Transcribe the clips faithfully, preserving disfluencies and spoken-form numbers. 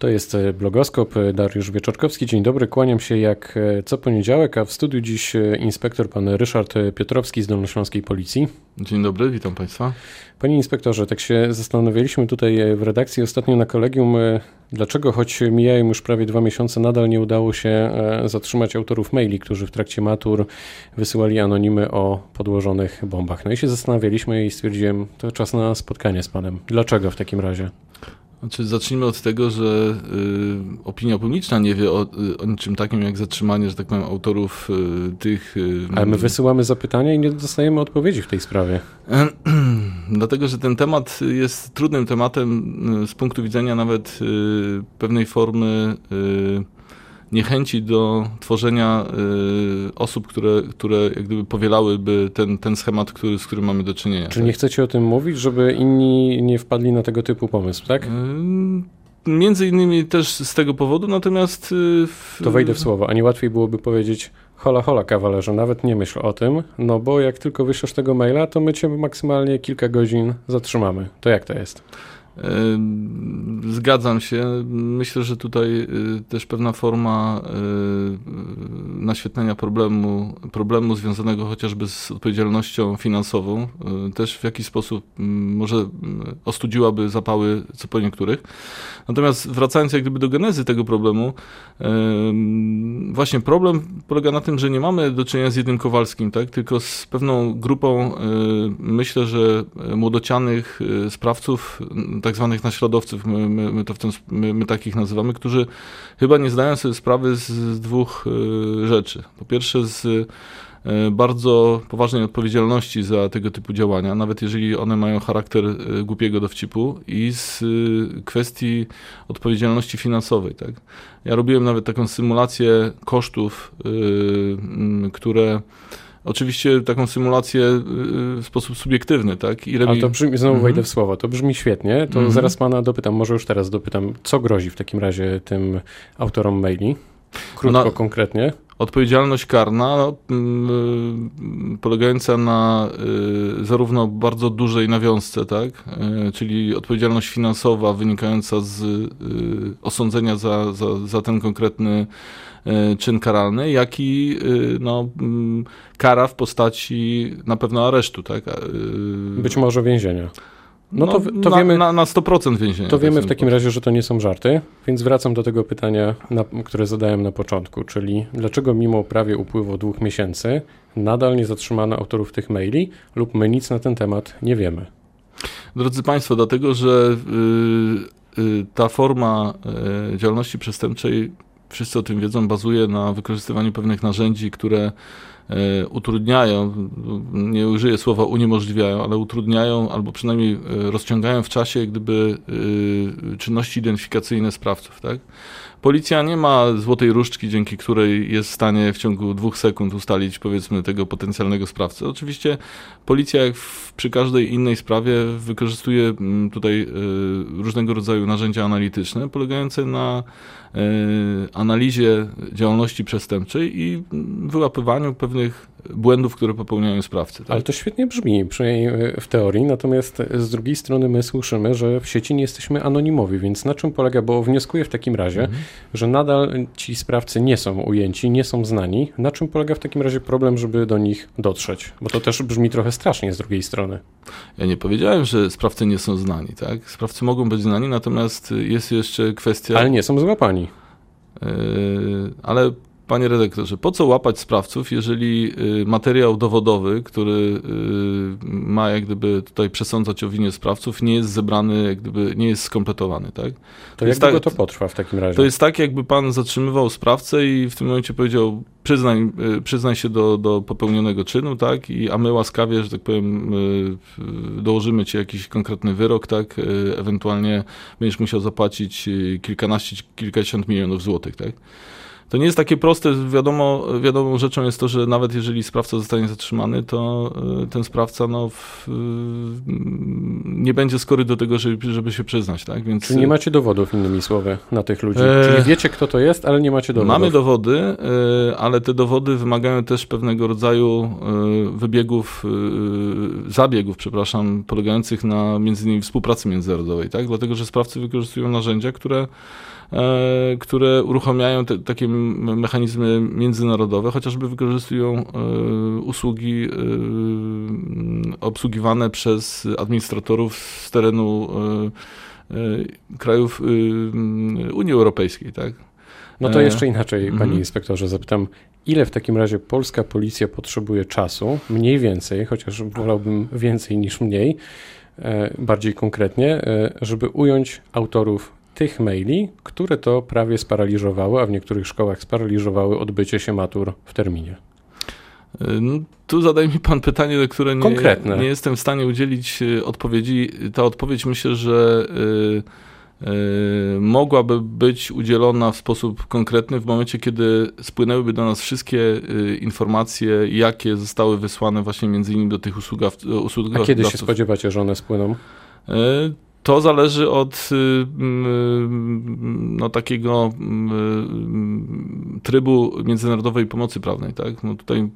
To jest Blogoskop, Dariusz Wieczorkowski. Dzień dobry, kłaniam się jak co poniedziałek, a w studiu dziś inspektor pan Ryszard Piotrowski z Dolnośląskiej Policji. Dzień dobry, witam Państwa. Panie inspektorze, tak się zastanawialiśmy tutaj w redakcji ostatnio na kolegium, dlaczego choć mijają już prawie dwa miesiące, nadal nie udało się zatrzymać autorów maili, którzy w trakcie matur wysyłali anonimy o podłożonych bombach. No i się zastanawialiśmy i stwierdziłem, to czas na spotkanie z panem. Dlaczego w takim razie? Znaczy, zacznijmy od tego, że y, opinia publiczna nie wie o, o niczym takim jak zatrzymanie, że tak powiem, autorów y, tych... Y, Ale my wysyłamy zapytania i nie dostajemy odpowiedzi w tej sprawie. Dlatego, że ten temat jest trudnym tematem y, z punktu widzenia nawet y, pewnej formy y, niechęci do tworzenia y, osób, które, które jak gdyby powielałyby ten, ten schemat, który, z którym mamy do czynienia. Czy tak? Nie chcecie o tym mówić, żeby inni nie wpadli na tego typu pomysł, tak? Y, między innymi też z tego powodu, natomiast... Y, w... To wejdę w słowo, a nie łatwiej byłoby powiedzieć hola, hola, kawalerze, nawet nie myśl o tym, no bo jak tylko wyślesz tego maila, to my cię maksymalnie kilka godzin zatrzymamy. To jak to jest? Zgadzam się. Myślę, że tutaj też pewna forma naświetlenia problemu, problemu związanego chociażby z odpowiedzialnością finansową, też w jakiś sposób może ostudziłaby zapały co po niektórych. Natomiast wracając jak gdyby do genezy tego problemu, właśnie problem polega na tym, że nie mamy do czynienia z jednym Kowalskim, tak? Tylko z pewną grupą, myślę, że młodocianych sprawców, tak zwanych naśladowców, my, my, my, to w tym, my, my takich nazywamy, którzy chyba nie zdają sobie sprawy z, z dwóch y, rzeczy. Po pierwsze z y, bardzo poważnej odpowiedzialności za tego typu działania, nawet jeżeli one mają charakter y, głupiego dowcipu, i z y, kwestii odpowiedzialności finansowej. Tak? Ja robiłem nawet taką symulację kosztów, y, y, które... Oczywiście taką symulację w sposób subiektywny, tak? Ile mi... A to brzmi, znowu mm-hmm. wejdę w słowo, to brzmi świetnie, to mm-hmm. zaraz pana dopytam, może już teraz dopytam, co grozi w takim razie tym autorom maili? Krótko, Ona... konkretnie. Odpowiedzialność karna y, polegająca na y, zarówno bardzo dużej nawiązce, tak, y, czyli odpowiedzialność finansowa wynikająca z y, osądzenia za, za, za ten konkretny y, czyn karalny, jak i y, no, y, kara w postaci na pewno aresztu, tak? Y, Być może więzienia. No, no to, to na, wiemy, na, na sto procent więzienia. To wiemy w takim razie, że to nie są żarty, więc wracam do tego pytania, na, które zadałem na początku, czyli dlaczego mimo prawie upływu dwóch miesięcy nadal nie zatrzymano autorów tych maili lub my nic na ten temat nie wiemy? Drodzy Państwo, dlatego, że y, y, ta forma y, działalności przestępczej, wszyscy o tym wiedzą, bazuje na wykorzystywaniu pewnych narzędzi, które utrudniają, nie użyję słowa uniemożliwiają, ale utrudniają albo przynajmniej rozciągają w czasie jak gdyby czynności identyfikacyjne sprawców, tak? Policja nie ma złotej różdżki, dzięki której jest w stanie w ciągu dwóch sekund ustalić, powiedzmy, tego potencjalnego sprawcę. Oczywiście policja, jak w, przy każdej innej sprawie, wykorzystuje tutaj y, różnego rodzaju narzędzia analityczne polegające na y, analizie działalności przestępczej i wyłapywaniu pewnych błędów, które popełniają sprawcy. Tak? Ale to świetnie brzmi, przynajmniej w teorii, natomiast z drugiej strony my słyszymy, że w sieci nie jesteśmy anonimowi, więc na czym polega, bo wnioskuję w takim razie, mhm. że nadal ci sprawcy nie są ujęci, nie są znani. Na czym polega w takim razie problem, żeby do nich dotrzeć? Bo to też brzmi trochę strasznie z drugiej strony. Ja nie powiedziałem, że sprawcy nie są znani, tak? Sprawcy mogą być znani, natomiast jest jeszcze kwestia... Ale nie są złapani. Yy, ale... Panie redaktorze, po co łapać sprawców, jeżeli materiał dowodowy, który ma jak gdyby tutaj przesądzać o winie sprawców, nie jest zebrany, jak gdyby nie jest skompletowany, tak? To jak długo to potrwa w takim razie? To jest tak, jakby pan zatrzymywał sprawcę i w tym momencie powiedział, przyznaj, przyznaj się do, do popełnionego czynu, tak? I, a my łaskawie, że tak powiem, dołożymy ci jakiś konkretny wyrok, tak? Ewentualnie będziesz musiał zapłacić kilkanaście, kilkadziesiąt milionów złotych, tak? To nie jest takie proste, wiadomo, wiadomą rzeczą jest to, że nawet jeżeli sprawca zostanie zatrzymany, to ten sprawca no, w, nie będzie skory do tego, żeby, żeby się przyznać. Tak? Więc... Czyli nie macie dowodów, innymi słowy, na tych ludzi. E... Czyli wiecie, kto to jest, ale nie macie dowodów. Mamy dowody, ale te dowody wymagają też pewnego rodzaju wybiegów, zabiegów, przepraszam, polegających na między innymi współpracy międzynarodowej. Tak? Dlatego, że sprawcy wykorzystują narzędzia, które które uruchamiają te, takie mechanizmy międzynarodowe, chociażby wykorzystują usługi obsługiwane przez administratorów z terenu krajów Unii Europejskiej, tak? No to jeszcze inaczej, panie inspektorze, zapytam, ile w takim razie polska policja potrzebuje czasu, mniej więcej, chociaż wolałbym więcej niż mniej, bardziej konkretnie, żeby ująć autorów tych maili, które to prawie sparaliżowały, a w niektórych szkołach sparaliżowały odbycie się matur w terminie? No, tu zadaje mi pan pytanie, na które nie, nie jestem w stanie udzielić odpowiedzi. Ta odpowiedź myślę, że yy, yy, mogłaby być udzielona w sposób konkretny w momencie, kiedy spłynęłyby do nas wszystkie yy, informacje, jakie zostały wysłane właśnie między innymi do tych usług. usług A kiedy się spodziewacie, że one spłyną? Yy, To zależy od no, takiego trybu międzynarodowej pomocy prawnej, tak? No, tutaj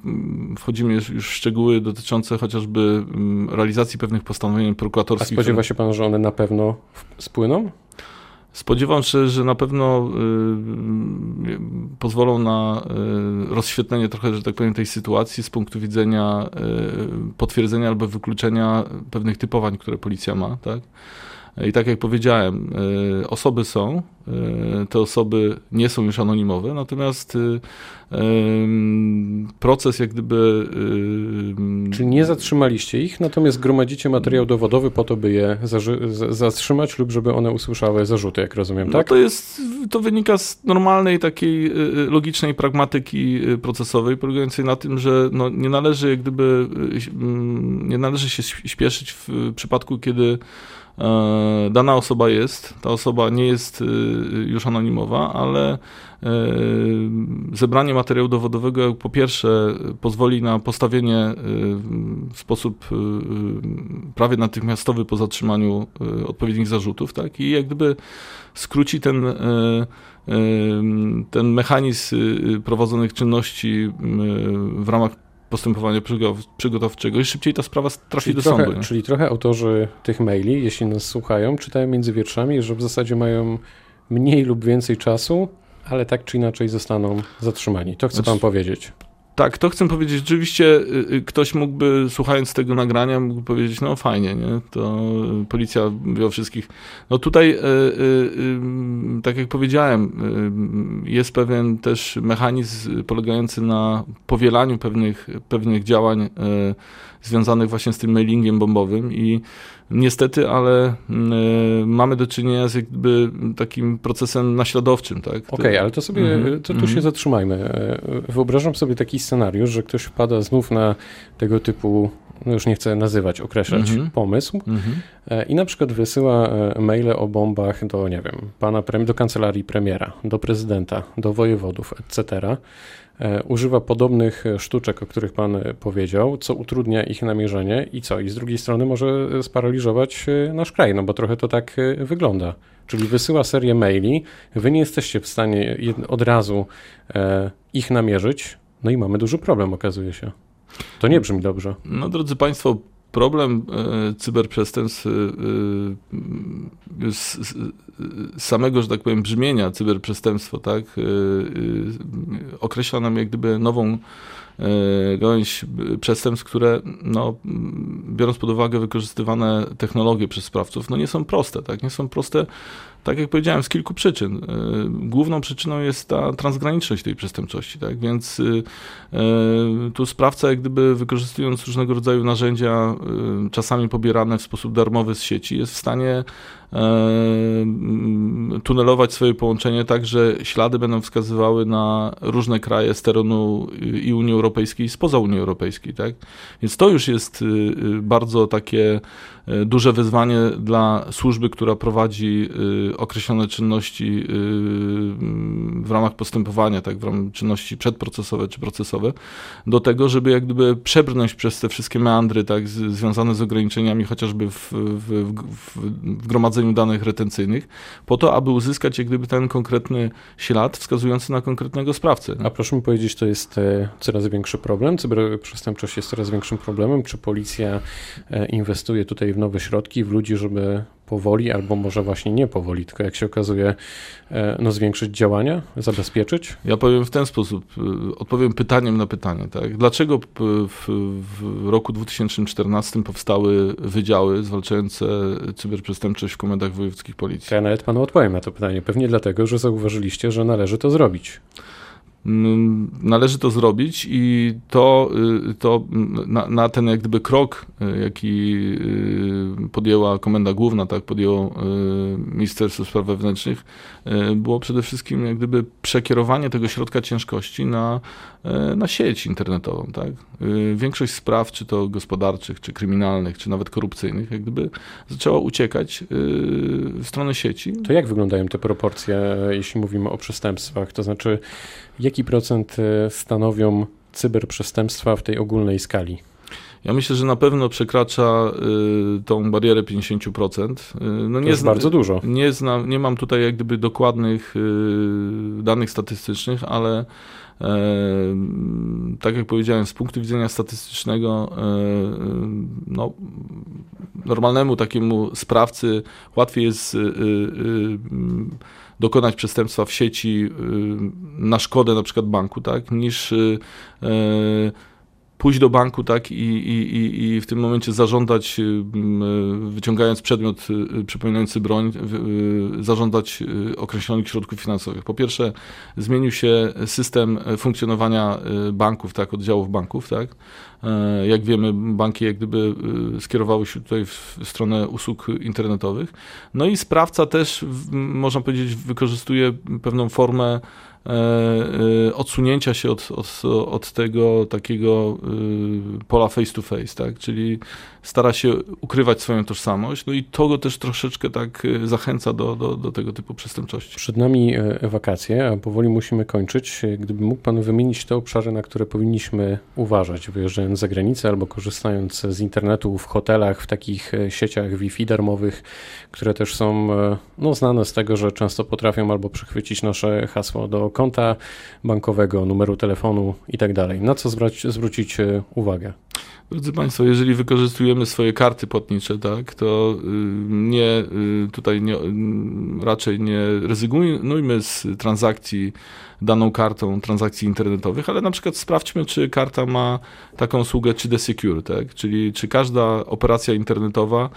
wchodzimy już w szczegóły dotyczące chociażby realizacji pewnych postanowień prokuratorskich. A spodziewa się pan, że one na pewno spłyną? Spodziewam się, że na pewno y, pozwolą na y, rozświetlenie trochę, że tak powiem, tej sytuacji z punktu widzenia y, potwierdzenia albo wykluczenia pewnych typowań, które policja ma, tak? I tak jak powiedziałem, y, osoby są, y, te osoby nie są już anonimowe, natomiast y, y, proces jak gdyby... Y, Czyli nie zatrzymaliście ich, natomiast gromadzicie materiał dowodowy po to, by je zaży- zatrzymać lub żeby one usłyszały zarzuty, jak rozumiem, tak? No to jest, to wynika z normalnej takiej logicznej pragmatyki procesowej, polegającej na tym, że no, nie należy jak gdyby, nie należy się śpieszyć w przypadku, kiedy dana osoba jest, ta osoba nie jest już anonimowa, ale zebranie materiału dowodowego po pierwsze pozwoli na postawienie w sposób prawie natychmiastowy po zatrzymaniu odpowiednich zarzutów, tak? I jak gdyby skróci ten, ten mechanizm prowadzonych czynności w ramach postępowania przygotowawczego i szybciej ta sprawa trafi czyli do trochę, sądu. Nie? Czyli trochę autorzy tych maili, jeśli nas słuchają, czytają między wierszami, że w zasadzie mają mniej lub więcej czasu, ale tak czy inaczej zostaną zatrzymani. To chce znaczy, pan powiedzieć. Tak, to chcę powiedzieć. Oczywiście ktoś mógłby, słuchając tego nagrania, mógłby powiedzieć, no fajnie, nie? To policja wie o wszystkich. No tutaj, y, y, y, tak jak powiedziałem, y, jest pewien też mechanizm polegający na powielaniu pewnych, pewnych działań y, związanych właśnie z tym mailingiem bombowym i niestety, ale y, mamy do czynienia z jakby takim procesem naśladowczym, tak? Okej, okay, ale to sobie, mm-hmm. to tu się zatrzymajmy. Wyobrażam sobie taki scenariusz, że ktoś wpada znów na tego typu, no już nie chcę nazywać, określać, mm-hmm. pomysł mm-hmm. i na przykład wysyła maile o bombach do, nie wiem, pana prem- do kancelarii premiera, do prezydenta, do wojewodów, et cetera. Używa podobnych sztuczek, o których pan powiedział, co utrudnia ich namierzenie i co? I z drugiej strony może sparaliżować nasz kraj, no bo trochę to tak wygląda. Czyli wysyła serię maili, wy nie jesteście w stanie od razu ich namierzyć, no i mamy duży problem, okazuje się. To nie brzmi dobrze. No drodzy państwo, problem cyberprzestępstw z samego, że tak powiem, brzmienia cyberprzestępstwo, tak, określa nam jak gdyby nową gałęź przestępstw, które no, biorąc pod uwagę wykorzystywane technologie przez sprawców, no nie są proste, tak, nie są proste, tak jak powiedziałem, z kilku przyczyn. Główną przyczyną jest ta transgraniczność tej przestępczości, tak, więc tu sprawca jak gdyby wykorzystując różnego rodzaju narzędzia, czasami pobierane w sposób darmowy z sieci, jest w stanie tunelować swoje połączenie tak, że ślady będą wskazywały na różne kraje z terenu i Unii Europejskiej i spoza Unii Europejskiej, tak? Więc to już jest bardzo takie duże wyzwanie dla służby, która prowadzi określone czynności w ramach postępowania, tak, w ramach czynności przedprocesowe czy procesowe, do tego, żeby jak gdyby przebrnąć przez te wszystkie meandry, tak, związane z ograniczeniami chociażby w, w, w, w gromadzeniu danych retencyjnych, po to, aby uzyskać jak gdyby ten konkretny ślad wskazujący na konkretnego sprawcę. A proszę mi powiedzieć, to jest coraz większy problem? Cyberprzestępczość jest coraz większym problemem? Czy policja inwestuje tutaj w nowe środki, w ludzi, żeby powoli, albo może właśnie nie powoli, tylko jak się okazuje, no zwiększyć działania, zabezpieczyć? Ja powiem w ten sposób, odpowiem pytaniem na pytanie. Tak? Dlaczego w, w roku dwa tysiące czternastym powstały wydziały zwalczające cyberprzestępczość w komendach wojewódzkich policji? Ja nawet panu odpowiem na to pytanie. Pewnie dlatego, że zauważyliście, że należy to zrobić. Należy to zrobić i to, to na, na ten jak gdyby krok, jaki podjęła Komenda Główna, tak podjęło Ministerstwo Spraw Wewnętrznych, było przede wszystkim jak gdyby przekierowanie tego środka ciężkości na, na sieć internetową. Tak? Większość spraw, czy to gospodarczych, czy kryminalnych, czy nawet korupcyjnych, jak gdyby zaczęła uciekać w stronę sieci. To jak wyglądają te proporcje, jeśli mówimy o przestępstwach? To znaczy, jaki procent stanowią cyberprzestępstwa w tej ogólnej skali? Ja myślę, że na pewno przekracza y, tą barierę pięćdziesiąt procent. Y, no to nie jest zna, bardzo dużo. Nie, zna, nie mam tutaj jak gdyby dokładnych y, danych statystycznych, ale y, tak jak powiedziałem, z punktu widzenia statystycznego y, no, normalnemu takiemu sprawcy łatwiej jest y, y, y, dokonać przestępstwa w sieci y, na szkodę na przykład banku, tak, niż y, y, pójść do banku, tak, i, i, i w tym momencie zażądać, wyciągając przedmiot przypominający broń, zażądać określonych środków finansowych. Po pierwsze, zmienił się system funkcjonowania banków, tak, oddziałów banków, tak. Jak wiemy, banki jak gdyby skierowały się tutaj w stronę usług internetowych. No i sprawca też, można powiedzieć, wykorzystuje pewną formę odsunięcia się od, od, od tego takiego pola face to face, tak? Czyli stara się ukrywać swoją tożsamość, no i to go też troszeczkę tak zachęca do, do, do tego typu przestępczości. Przed nami wakacje, a powoli musimy kończyć. Gdyby mógł pan wymienić te obszary, na które powinniśmy uważać, wyjeżdżając za granicę albo korzystając z internetu w hotelach, w takich sieciach Wi-Fi darmowych, które też są no, znane z tego, że często potrafią albo przechwycić nasze hasło do konta bankowego, numeru telefonu i tak dalej. Na co zwrać, zwrócić uwagę? Drodzy Państwo, jeżeli wykorzystujemy swoje karty płatnicze, tak, to nie, tutaj nie, raczej nie rezygnujmy z transakcji daną kartą, transakcji internetowych, ale na przykład sprawdźmy, czy karta ma taką usługę trzy D Secure, tak, czyli czy każda operacja internetowa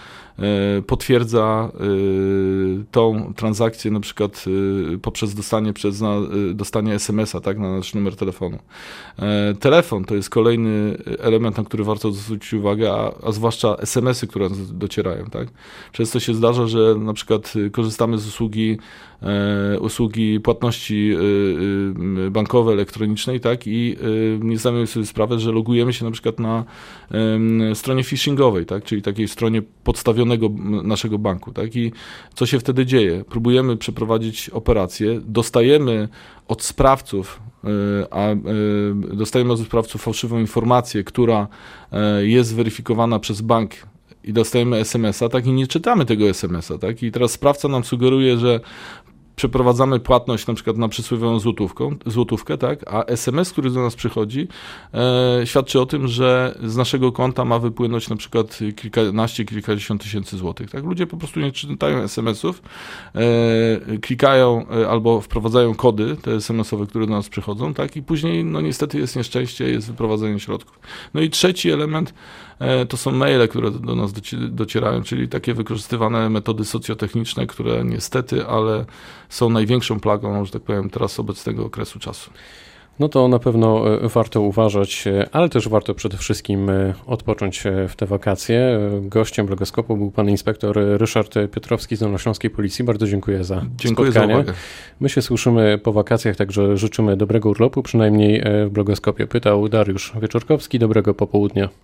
potwierdza tą transakcję na przykład poprzez dostanie, przez na, dostanie es em es a, tak, na nasz numer telefonu. Telefon to jest kolejny element, na który warto zwrócić uwagę, a, a zwłaszcza es em es y, które docierają. Tak? Często się zdarza, że na przykład korzystamy z usługi, e, usługi płatności e, e, bankowej, elektronicznej, tak? I e, nie zdajemy sobie sprawy, że logujemy się na przykład na e, stronie phishingowej, tak? Czyli takiej stronie podstawionego naszego banku. Tak? I co się wtedy dzieje? Próbujemy przeprowadzić operację, dostajemy od sprawców, a dostajemy od sprawców fałszywą informację, która jest weryfikowana przez bank i dostajemy es em es a, tak, i nie czytamy tego es em es a, tak, i teraz sprawca nam sugeruje, że przeprowadzamy płatność na przykład na przysłowiową złotówką, złotówkę, tak, a es em es, który do nas przychodzi, e, świadczy o tym, że z naszego konta ma wypłynąć na przykład kilkanaście, kilkadziesiąt tysięcy złotych. Tak? Ludzie po prostu nie czytają es em es ów, e, klikają e, albo wprowadzają kody te es em es owe, które do nas przychodzą, tak, i później no niestety jest nieszczęście, jest wyprowadzenie środków. No i trzeci element e, to są maile, które do nas docierają, czyli takie wykorzystywane metody socjotechniczne, które niestety, ale są największą plagą, że tak powiem, teraz obecnego okresu czasu. No to na pewno warto uważać, ale też warto przede wszystkim odpocząć w te wakacje. Gościem Blogoskopu był pan inspektor Ryszard Piotrowski z Dolnośląskiej Policji. Bardzo dziękuję za dziękuję spotkanie. Za uwagę. My się słyszymy po wakacjach, także życzymy dobrego urlopu, przynajmniej w Blogoskopie. Pytał Dariusz Wieczorkowski. Dobrego popołudnia.